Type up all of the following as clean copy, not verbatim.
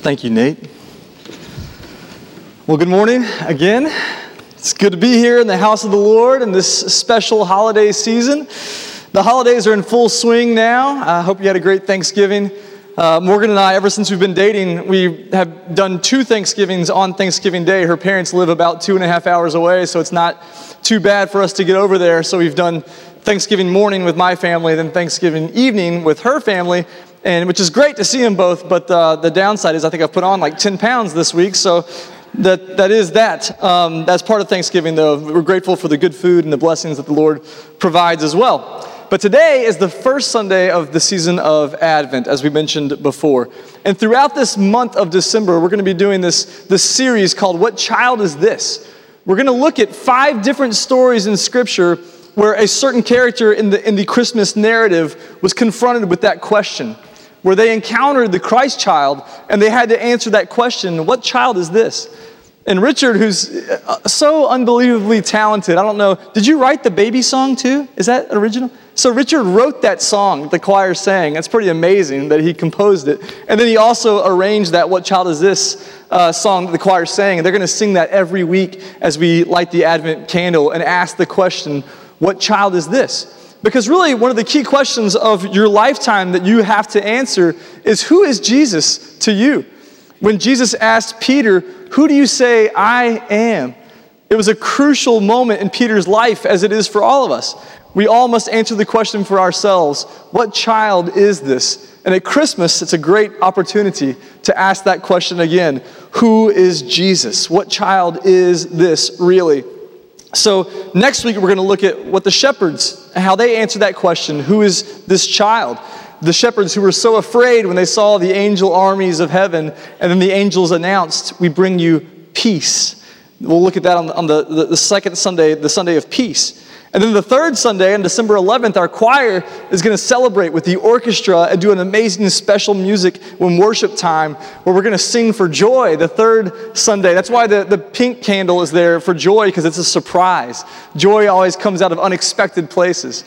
Thank you, Nate. Well, good morning again. It's good to be here in the house of the Lord in this special holiday season. The holidays are in full swing now. I hope you had a great Thanksgiving. Morgan and I, ever since we've been dating, we have done two Thanksgivings on Thanksgiving Day. Her parents live about 2.5 hours away, so it's not too bad for us to get over there. So we've done Thanksgiving morning with my family, then Thanksgiving evening with her family, and which is great to see them both, but the downside is I think I've put on like 10 pounds this week, so that is that. That's part of Thanksgiving, though. We're grateful for the good food and the blessings that the Lord provides as well. But today is the first Sunday of the season of Advent, as we mentioned before. And throughout this month of December, we're going to be doing this series called What Child Is This? We're going to look at 5 different stories in Scripture where a certain character in the Christmas narrative was confronted with that question, where they encountered the Christ child, and they had to answer that question, what child is this? And Richard, who's so unbelievably talented, I don't know, did you write the baby song too? Is that original? So Richard wrote that song the choir sang. It's pretty amazing that he composed it. And then he also arranged that What Child Is This song that the choir sang. And they're going to sing that every week as we light the Advent candle and ask the question, what child is this? Because really, one of the key questions of your lifetime that you have to answer is, who is Jesus to you? When Jesus asked Peter, who do you say I am? It was a crucial moment in Peter's life, as it is for all of us. We all must answer the question for ourselves, what child is this? And at Christmas, it's a great opportunity to ask that question again. Who is Jesus? What child is this really? So next week, we're going to look at what the shepherds, how they answered that question, who is this child? The shepherds who were so afraid when they saw the angel armies of heaven, and then the angels announced, we bring you peace. We'll look at that on the second Sunday, the Sunday of peace. And then the third Sunday on December 11th, our choir is going to celebrate with the orchestra and do an amazing special music when worship time, where we're going to sing for joy the third Sunday. That's why the pink candle is there for joy, because it's a surprise. Joy always comes out of unexpected places.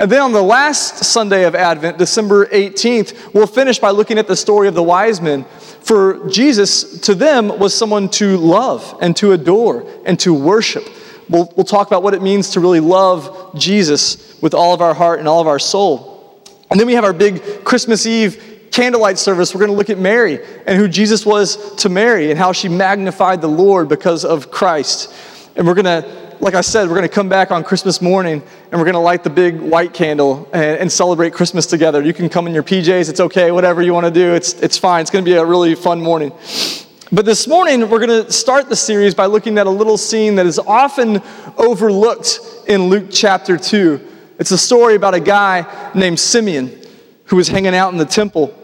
And then on the last Sunday of Advent, December 18th, we'll finish by looking at the story of the wise men. For Jesus, to them, was someone to love and to adore and to worship. We'll talk about what it means to really love Jesus with all of our heart and all of our soul. And then we have our big Christmas Eve candlelight service. We're going to look at Mary and who Jesus was to Mary and how she magnified the Lord because of Christ. And we're going to, like I said, we're going to come back on Christmas morning, and we're going to light the big white candle and celebrate Christmas together. You can come in your PJs. It's okay. Whatever you want to do, it's fine. It's going to be a really fun morning. But this morning, we're going to start the series by looking at a little scene that is often overlooked in Luke chapter 2. It's a story about a guy named Simeon who was hanging out in the temple.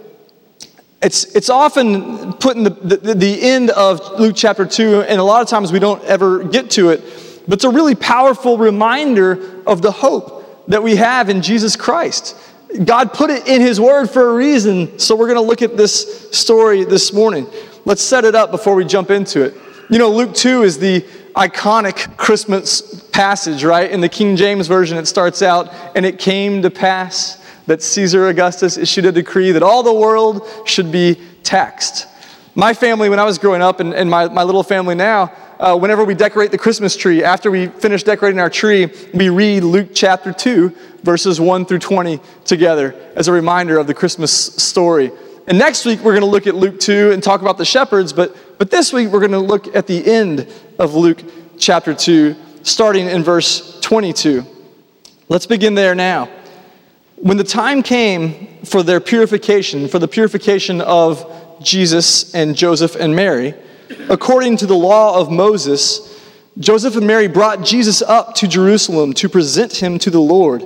It's often put in the end of Luke chapter 2, and a lot of times we don't ever get to it. But it's a really powerful reminder of the hope that we have in Jesus Christ. God put it in His Word for a reason, so we're going to look at this story this morning. Let's set it up before we jump into it. You know, Luke 2 is the iconic Christmas passage, right? In the King James Version, it starts out, and it came to pass that Caesar Augustus issued a decree that all the world should be taxed. My family, when I was growing up, and my little family now, whenever we decorate the Christmas tree, after we finish decorating our tree, we read Luke chapter 2, verses 1 through 20 together as a reminder of the Christmas story. And next week, we're going to look at Luke 2 and talk about the shepherds, but this week, we're going to look at the end of Luke chapter 2, starting in verse 22. Let's begin there now. When the time came for their purification, for the purification of Jesus and Joseph and Mary, according to the law of Moses, Joseph and Mary brought Jesus up to Jerusalem to present him to the Lord.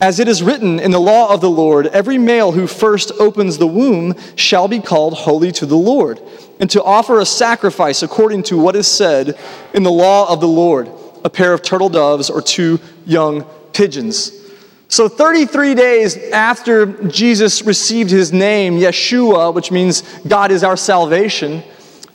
As it is written in the law of the Lord, every male who first opens the womb shall be called holy to the Lord, and to offer a sacrifice according to what is said in the law of the Lord, a pair of turtle doves or 2 young pigeons. So 33 days after Jesus received his name, Yeshua, which means God is our salvation,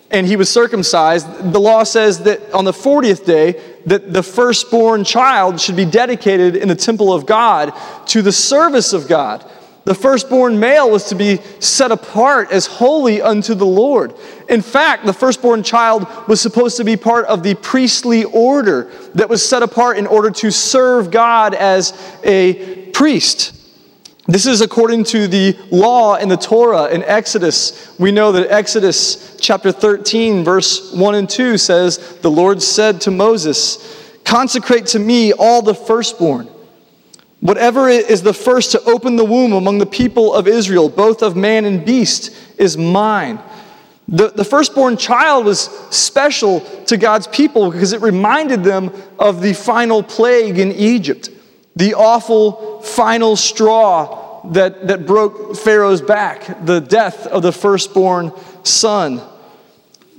and he was circumcised, the law says that on the 40th day that the firstborn child should be dedicated in the temple of God to the service of God. the firstborn male was to be set apart as holy unto the Lord. In fact, the firstborn child was supposed to be part of the priestly order that was set apart in order to serve God as a priest. This is according to the law in the Torah in Exodus. We know that Exodus chapter 13, verse 1 and 2 says, "The Lord said to Moses, 'Consecrate to me all the firstborn, whatever is the first to open the womb among the people of Israel, both of man and beast, is mine.'" The firstborn child was special to God's people because it reminded them of the final plague in Egypt, the awful final straw that broke Pharaoh's back, the death of the firstborn son.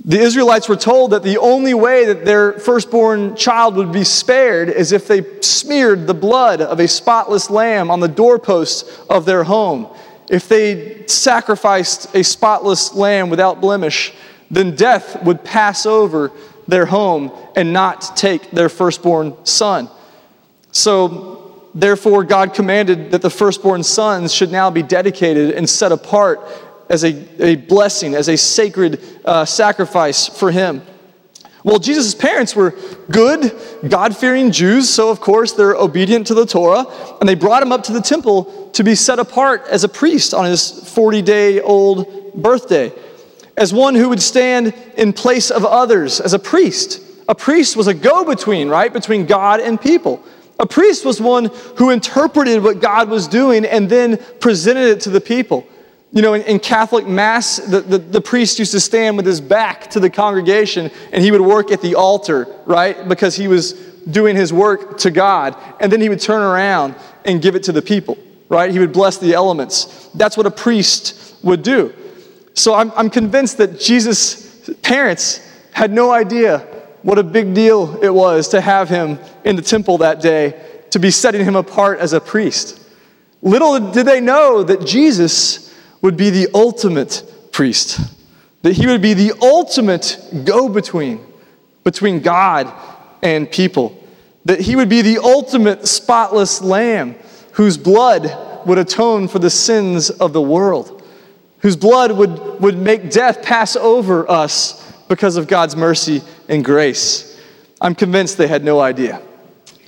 The Israelites were told that the only way that their firstborn child would be spared is if they smeared the blood of a spotless lamb on the doorpost of their home. If they sacrificed a spotless lamb without blemish, then death would pass over their home and not take their firstborn son. So, therefore, God commanded that the firstborn sons should now be dedicated and set apart as a blessing, as a sacred sacrifice for him. Well, Jesus' parents were good, God-fearing Jews, so of course they're obedient to the Torah, and they brought him up to the temple to be set apart as a priest on his 40-day-old birthday, as one who would stand in place of others as a priest. A priest was a go-between, right, between God and people. A priest was one who interpreted what God was doing and then presented it to the people. You know, in Catholic Mass, the priest used to stand with his back to the congregation, and he would work at the altar, right? Because he was doing his work to God. And then he would turn around and give it to the people, right? He would bless the elements. That's what a priest would do. So I'm convinced that Jesus' parents had no idea what a big deal it was to have him in the temple that day, to be setting him apart as a priest. Little did they know that Jesus would be the ultimate priest, that he would be the ultimate go-between between God and people, that he would be the ultimate spotless lamb whose blood would atone for the sins of the world, whose blood would make death pass over us because of God's mercy and grace. I'm convinced they had no idea.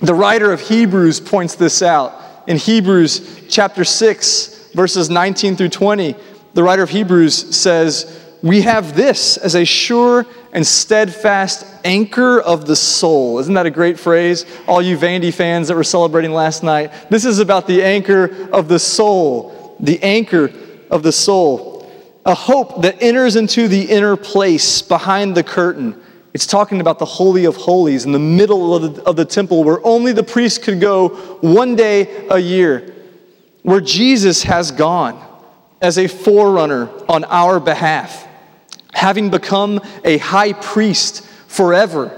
The writer of Hebrews points this out. In Hebrews chapter 6, verses 19 through 20, the writer of Hebrews says, "We have this as a sure and steadfast anchor of the soul." Isn't that a great phrase? All you Vandy fans that were celebrating last night, this is about the anchor of the soul, the anchor of the soul. A hope that enters into the inner place behind the curtain. It's talking about the Holy of Holies in the middle of the temple where only the priest could go one day a year, where Jesus has gone as a forerunner on our behalf, having become a high priest forever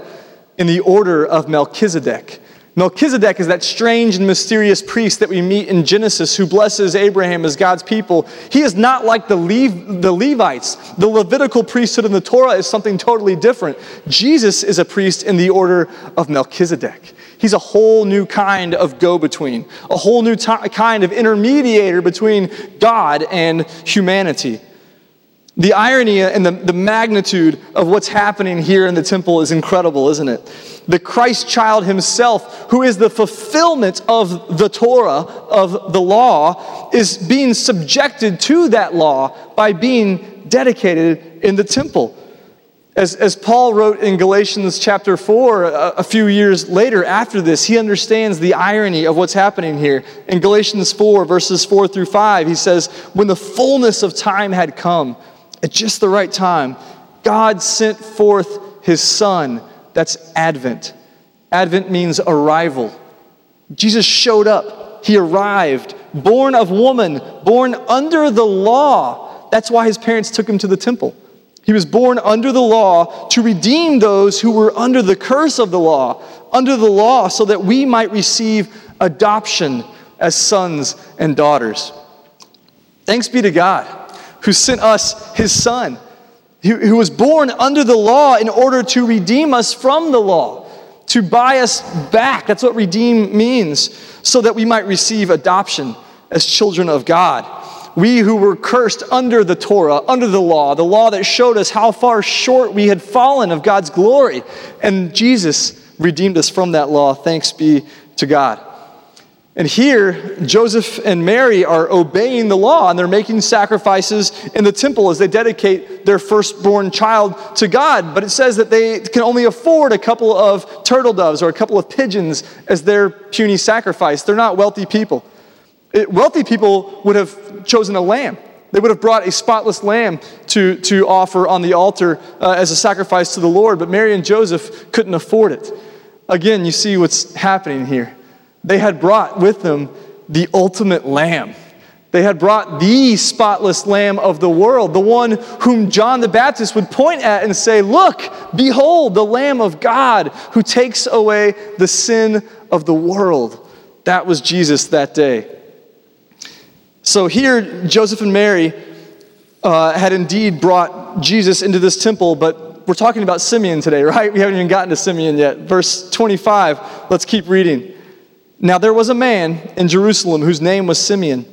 in the order of Melchizedek. Melchizedek is that strange and mysterious priest that we meet in Genesis who blesses Abraham as God's people. He is not like the Levites. The Levitical priesthood in the Torah is something totally different. Jesus is a priest in the order of Melchizedek. He's a whole new kind of go-between, a whole new kind of intermediator between God and humanity. The irony and the magnitude of what's happening here in the temple is incredible, isn't it? The Christ child himself, who is the fulfillment of the Torah, of the law, is being subjected to that law by being dedicated in the temple. As Paul wrote in Galatians chapter 4, a few years later after this, he understands the irony of what's happening here. In Galatians 4, verses 4 through 5, he says, "When the fullness of time had come, at just the right time, God sent forth his son." That's Advent. Advent means arrival. Jesus showed up. He arrived, born of woman, born under the law. That's why his parents took him to the temple. He was born under the law to redeem those who were under the curse of the law, under the law, so that we might receive adoption as sons and daughters. Thanks be to God, who sent us his son, who was born under the law in order to redeem us from the law, to buy us back. That's what redeem means, so that we might receive adoption as children of God. We who were cursed under the Torah, under the law that showed us how far short we had fallen of God's glory. And Jesus redeemed us from that law. Thanks be to God. And here, Joseph and Mary are obeying the law, and they're making sacrifices in the temple as they dedicate their firstborn child to God. But it says that they can only afford a couple of turtle doves or a couple of pigeons as their puny sacrifice. They're not wealthy people. Wealthy people would have chosen a lamb. They would have brought a spotless lamb to offer on the altar as a sacrifice to the Lord, but Mary and Joseph couldn't afford it. Again, you see what's happening here. They had brought with them the ultimate lamb. They had brought the spotless lamb of the world, the one whom John the Baptist would point at and say, "Look, behold, the Lamb of God who takes away the sin of the world." That was Jesus that day. So here, Joseph and Mary had indeed brought Jesus into this temple, but we're talking about Simeon today, right? We haven't even gotten to Simeon yet. Verse 25, let's keep reading. "Now there was a man in Jerusalem whose name was Simeon.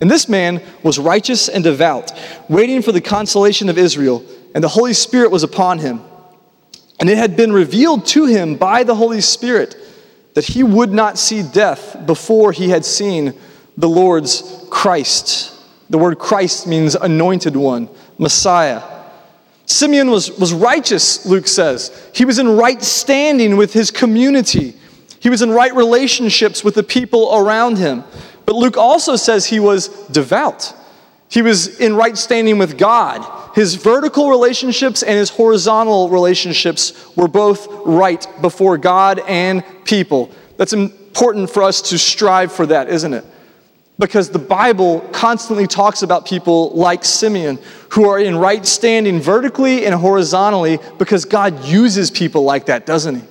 And this man was righteous and devout, waiting for the consolation of Israel, and the Holy Spirit was upon him. And it had been revealed to him by the Holy Spirit that he would not see death before he had seen the Lord's Christ." The word Christ means anointed one, Messiah. Simeon was righteous, Luke says. He was in right standing with his community. He was in right relationships with the people around him. But Luke also says he was devout. He was in right standing with God. His vertical relationships and his horizontal relationships were both right before God and people. That's important for us to strive for that, isn't it? Because the Bible constantly talks about people like Simeon who are in right standing vertically and horizontally because God uses people like that, doesn't he?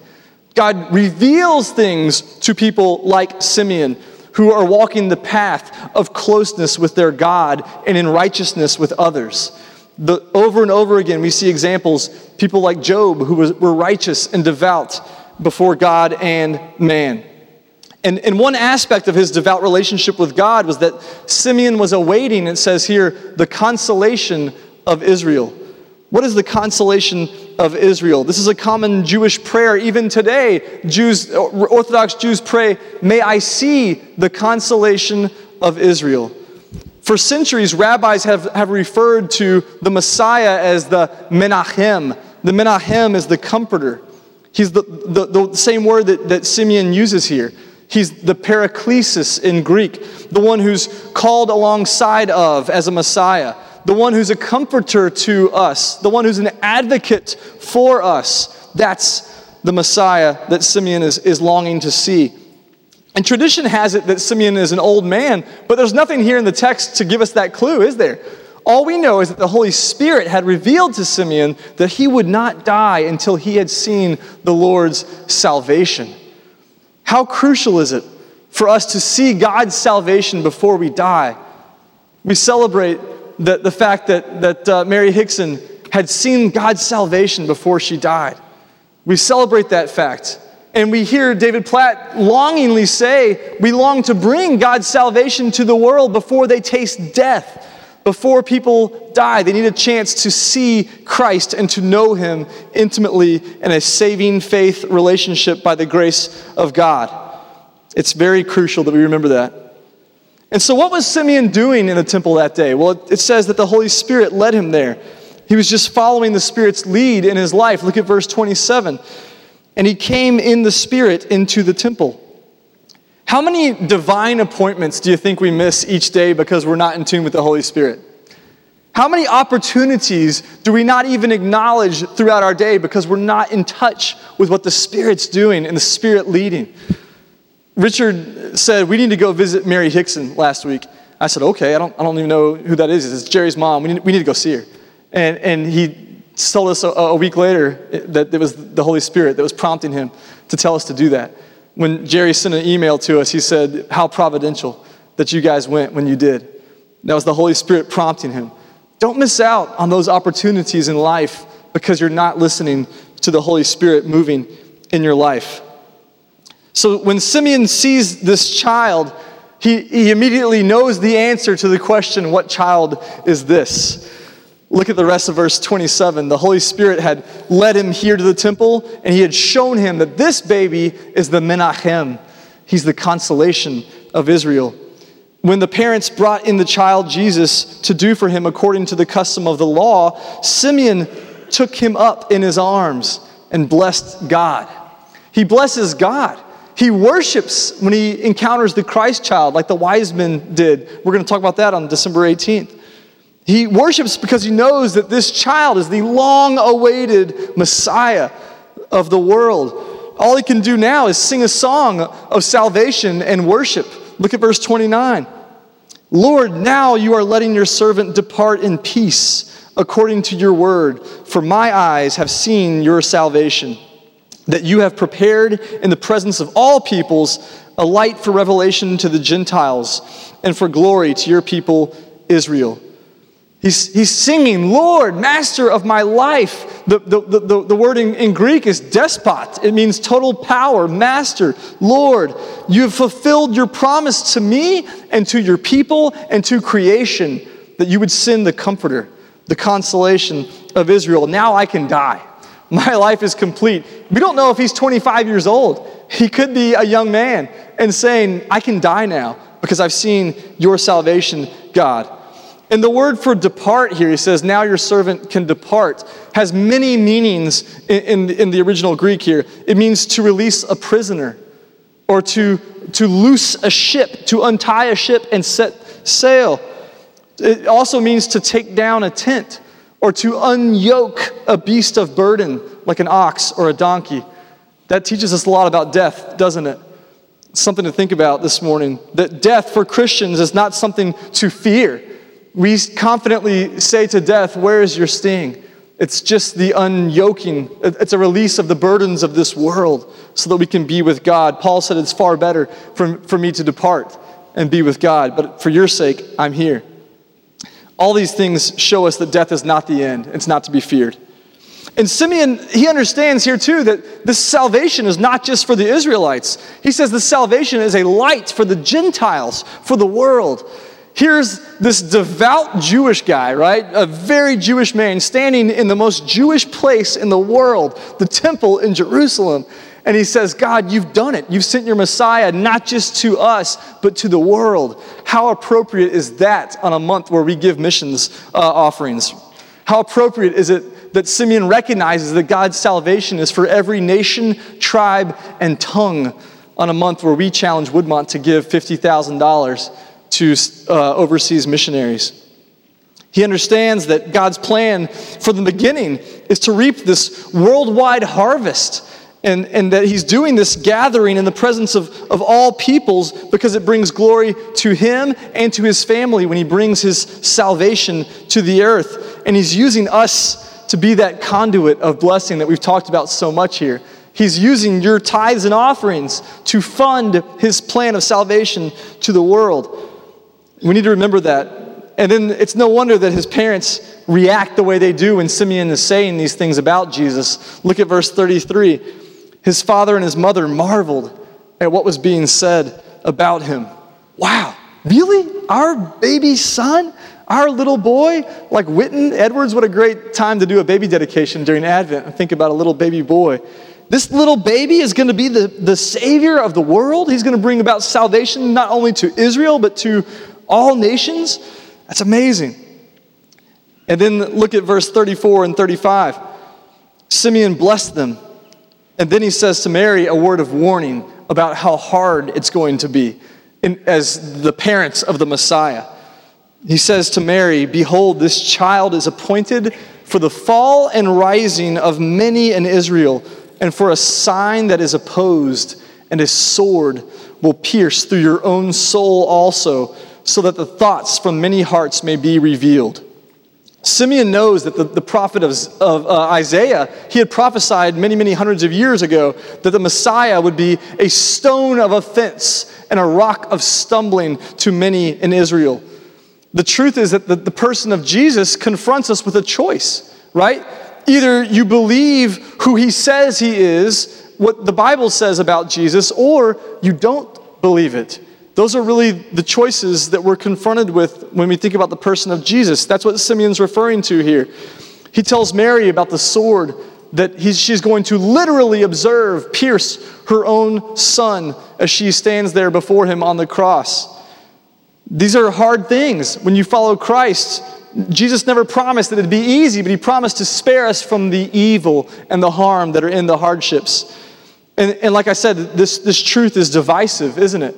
God reveals things to people like Simeon who are walking the path of closeness with their God and in righteousness with others. Over and over again, we see examples, people like Job who were righteous and devout before God and man. And one aspect of his devout relationship with God was that Simeon was awaiting, it says here, the consolation of Israel. What is the consolation of Israel? This is a common Jewish prayer even today. Orthodox Jews pray, "May I see the consolation of Israel." For centuries, rabbis have referred to the Messiah as the Menachem. The Menachem is the comforter. He's the same word that Simeon uses here. He's the Paraclesis in Greek, the one who's called alongside of as a Messiah, the one who's a comforter to us, the one who's an advocate for us. That's the Messiah that Simeon is longing to see. And tradition has it that Simeon is an old man, but there's nothing here in the text to give us that clue, is there? All we know is that the Holy Spirit had revealed to Simeon that he would not die until he had seen the Lord's salvation. How crucial is it for us to see God's salvation before we die? We celebrate the fact that Mary Hickson had seen God's salvation before she died. We celebrate that fact. And we hear David Platt longingly say, we long to bring God's salvation to the world before they taste death, before people die. They need a chance to see Christ and to know him intimately in a saving faith relationship by the grace of God. It's very crucial that we remember that. And so what was Simeon doing in the temple that day? Well, it says that the Holy Spirit led him there. He was just following the Spirit's lead in his life. Look at verse 27. "And he came in the Spirit into the temple." How many divine appointments do you think we miss each day because we're not in tune with the Holy Spirit? How many opportunities do we not even acknowledge throughout our day because we're not in touch with what the Spirit's doing and the Spirit leading? Richard said, "We need to go visit Mary Hickson last week." I said, "Okay, I don't even know who that is. It's Jerry's mom. We need to go see her." And he told us a week later that it was the Holy Spirit that was prompting him to tell us to do that. When Jerry sent an email to us, he said, "How providential that you guys went when you did." And that was the Holy Spirit prompting him. Don't miss out on those opportunities in life because you're not listening to the Holy Spirit moving in your life. So when Simeon sees this child, He immediately knows the answer to the question, what child is this? Look at the rest of verse 27. The Holy Spirit had led him here to the temple, and he had shown him that this baby is the Menachem. He's the consolation of Israel. When the parents brought in the child Jesus to do for him according to the custom of the law, Simeon took him up in his arms and blessed God. He blesses God. He worships when he encounters the Christ child, like the wise men did. We're going to talk about that on December 18th. He worships because he knows that this child is the long-awaited Messiah of the world. All he can do now is sing a song of salvation and worship. Look at verse 29. Lord, now you are letting your servant depart in peace according to your word, for my eyes have seen your salvation, that you have prepared in the presence of all peoples a light for revelation to the Gentiles and for glory to your people Israel. He's singing, Lord, master of my life. The word in Greek is despot. It means total power, master, Lord. You have fulfilled your promise to me and to your people and to creation that you would send the comforter, the consolation of Israel. Now I can die. My life is complete. We don't know if he's 25 years old. He could be a young man and saying, I can die now because I've seen your salvation, God. And the word for depart here, he says, now your servant can depart, has many meanings in the original Greek here. It means to release a prisoner or to loose a ship, to untie a ship and set sail. It also means to take down a tent or to unyoke a beast of burden like an ox or a donkey. That teaches us a lot about death, doesn't it? It's something to think about this morning, that death for Christians is not something to fear. We confidently say to death, where is your sting? It's just the unyoking. It's a release of the burdens of this world so that we can be with God. Paul said it's far better for me to depart and be with God, but for your sake, I'm here. All these things show us that death is not the end. It's not to be feared. And Simeon, he understands here too that this salvation is not just for the Israelites. He says the salvation is a light for the Gentiles, for the world. Here's this devout Jewish guy, right? A very Jewish man standing in the most Jewish place in the world, the temple in Jerusalem. And he says, God, you've done it. You've sent your Messiah not just to us, but to the world. How appropriate is that on a month where we give missions offerings? How appropriate is it that Simeon recognizes that God's salvation is for every nation, tribe, and tongue on a month where we challenge Woodmont to give $50,000 to overseas missionaries. He understands that God's plan for the beginning is to reap this worldwide harvest and that he's doing this gathering in the presence of all peoples because it brings glory to him and to his family when he brings his salvation to the earth. And he's using us to be that conduit of blessing that we've talked about so much here. He's using your tithes and offerings to fund his plan of salvation to the world. We need to remember that. And then it's no wonder that his parents react the way they do when Simeon is saying these things about Jesus. Look at verse 33. His father and his mother marveled at what was being said about him. Wow, really? Our baby son? Our little boy? Like Whitten Edwards, what a great time to do a baby dedication during Advent. I think about a little baby boy. This little baby is going to be the savior of the world. He's going to bring about salvation not only to Israel, but to all nations. That's amazing. And then look at verse 34 and 35. Simeon blessed them. And then he says to Mary a word of warning about how hard it's going to be as the parents of the Messiah. He says to Mary, behold, this child is appointed for the fall and rising of many in Israel, and for a sign that is opposed, and a sword will pierce through your own soul also, so that the thoughts from many hearts may be revealed. Simeon knows that the prophet of Isaiah, he had prophesied many, many hundreds of years ago that the Messiah would be a stone of offense and a rock of stumbling to many in Israel. The truth is that the person of Jesus confronts us with a choice, right? Either you believe who he says he is, what the Bible says about Jesus, or you don't believe it. Those are really the choices that we're confronted with when we think about the person of Jesus. That's what Simeon's referring to here. He tells Mary about the sword that she's going to literally observe, pierce her own son as she stands there before him on the cross. These are hard things. When you follow Christ, Jesus never promised that it'd be easy, but he promised to spare us from the evil and the harm that are in the hardships. And like I said, this truth is divisive, isn't it?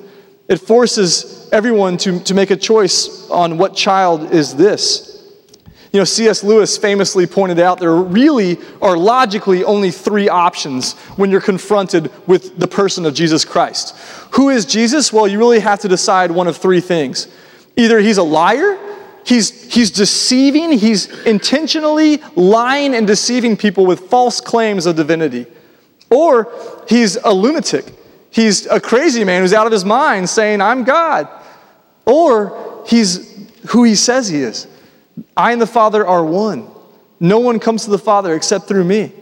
It forces everyone to make a choice on what child is this. You know, C.S. Lewis famously pointed out there really are logically only three options when you're confronted with the person of Jesus Christ. Who is Jesus? Well, you really have to decide one of three things. Either he's a liar, he's deceiving, he's intentionally lying and deceiving people with false claims of divinity. Or he's a lunatic. He's a crazy man who's out of his mind saying, I'm God. Or he's who he says he is. I and the Father are one. No one comes to the Father except through me.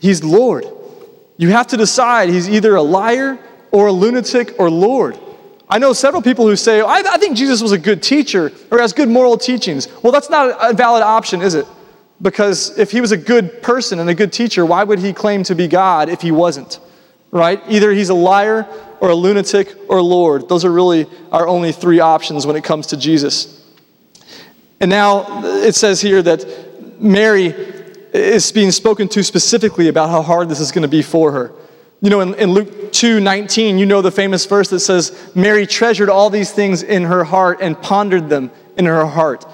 He's Lord. You have to decide. He's either a liar or a lunatic or Lord. I know several people who say, I think Jesus was a good teacher or has good moral teachings. Well, that's not a valid option, is it? Because if he was a good person and a good teacher, why would he claim to be God if he wasn't? Right? Either he's a liar or a lunatic or Lord. Those are really our only three options when it comes to Jesus. And now it says here that Mary is being spoken to specifically about how hard this is going to be for her. You know, in Luke 2:19, you know the famous verse that says, Mary treasured all these things in her heart and pondered them in her heart.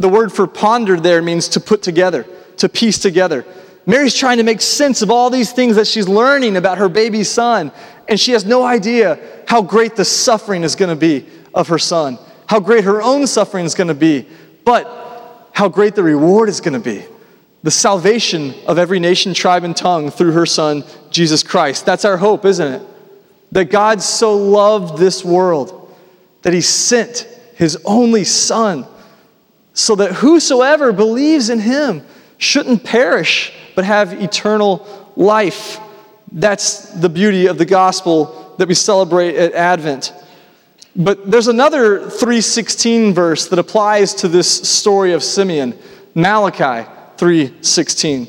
The word for ponder there means to put together, to piece together. Mary's trying to make sense of all these things that she's learning about her baby son, and she has no idea how great the suffering is going to be of her son, how great her own suffering is going to be, but how great the reward is going to be. The salvation of every nation, tribe, and tongue through her son, Jesus Christ. That's our hope, isn't it? That God so loved this world that he sent his only son so that whosoever believes in him shouldn't perish but have eternal life. That's the beauty of the gospel that we celebrate at Advent. But there's another 3:16 verse that applies to this story of Simeon, Malachi 3:16.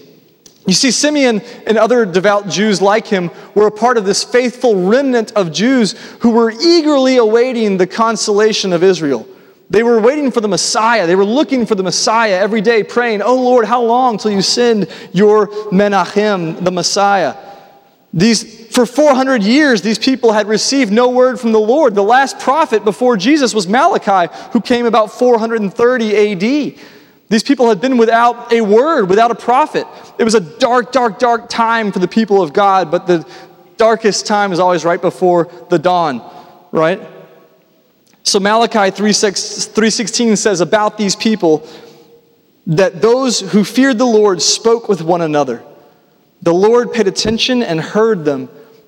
You see, Simeon and other devout Jews like him were a part of this faithful remnant of Jews who were eagerly awaiting the consolation of Israel. They were waiting for the Messiah. They were looking for the Messiah every day, praying, oh Lord, how long till you send your Menachem, the Messiah? For 400 years, these people had received no word from the Lord. The last prophet before Jesus was Malachi, who came about 430 A.D. These people had been without a word, without a prophet. It was a dark, dark, dark time for the people of God, but the darkest time is always right before the dawn, right? So Malachi 3:16 says about these people that those who feared the Lord spoke with one another. The Lord paid attention and heard them,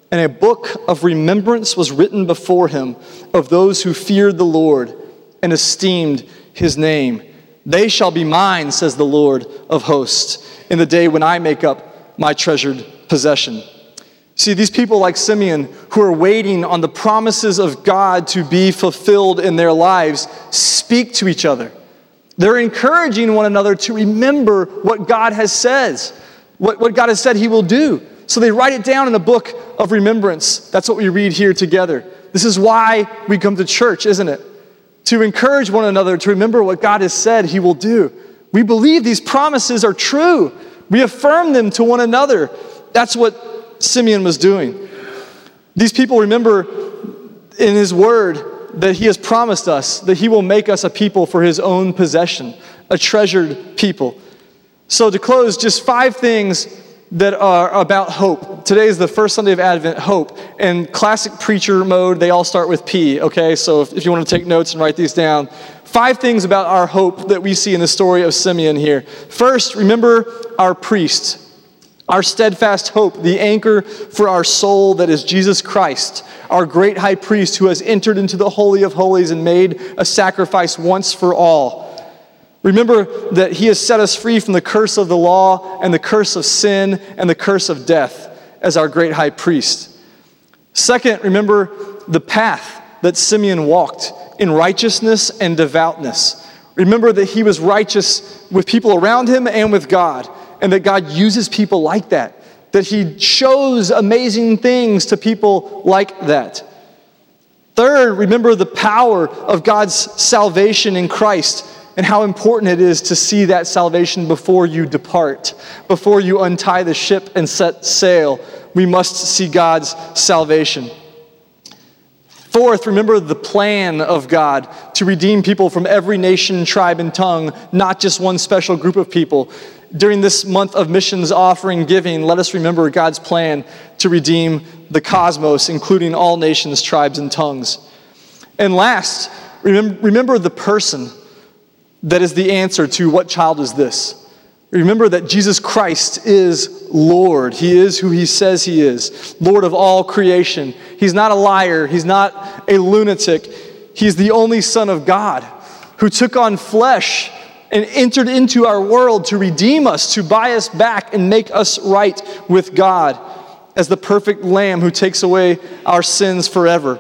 and a book of remembrance was written before him of those who feared the Lord and esteemed his name. They shall be mine, says the Lord of hosts, in the day when I make up my treasured possession. See, these people like Simeon who are waiting on the promises of God to be fulfilled in their lives speak to each other. They're encouraging one another to remember what God has said. What God has said he will do. So they write it down in a book of remembrance. That's what we read here together. This is why we come to church, isn't it? To encourage one another to remember what God has said he will do. We believe these promises are true. We affirm them to one another. That's what Simeon was doing. These people remember in his word that he has promised us that he will make us a people for his own possession, a treasured people. So to close, just 5 things that are about hope. Today is the first Sunday of Advent, hope. In classic preacher mode, they all start with P, okay? So if you want to take notes and write these down. 5 things about our hope that we see in the story of Simeon here. First, remember our priest, our steadfast hope, the anchor for our soul that is Jesus Christ, our great high priest who has entered into the Holy of Holies and made a sacrifice once for all. Remember that he has set us free from the curse of the law and the curse of sin and the curse of death as our great high priest. Second, remember the path, that Simeon walked in righteousness and devoutness. Remember that he was righteous with people around him and with God, and that God uses people like that, that he shows amazing things to people like that. Third, remember the power of God's salvation in Christ and how important it is to see that salvation before you depart, before you untie the ship and set sail. We must see God's salvation. Fourth, remember the plan of God to redeem people from every nation, tribe, and tongue, not just one special group of people. During this month of missions, offering, giving, let us remember God's plan to redeem the cosmos, including all nations, tribes, and tongues. And last, remember the person that is the answer to what child is this. Remember that Jesus Christ is Lord. He is who he says he is, Lord of all creation. He's not a liar. He's not a lunatic. He's the only Son of God who took on flesh and entered into our world to redeem us, to buy us back and make us right with God as the perfect Lamb who takes away our sins forever.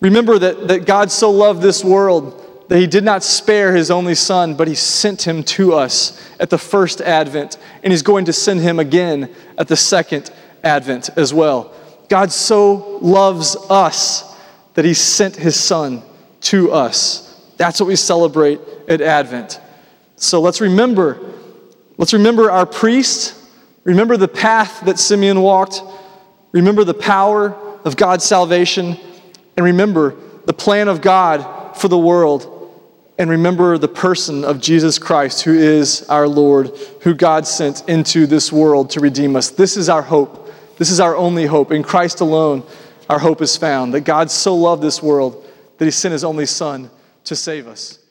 Remember that God so loved this world that he did not spare his only Son, but he sent him to us at the first Advent, and he's going to send him again at the second Advent as well. God so loves us that he sent his Son to us. That's what we celebrate at Advent. So let's remember our priest, remember the path that Simeon walked, remember the power of God's salvation, and remember the plan of God for the world. And remember the person of Jesus Christ, who is our Lord, who God sent into this world to redeem us. This is our hope. This is our only hope. In Christ alone, our hope is found, that God so loved this world that he sent his only Son to save us.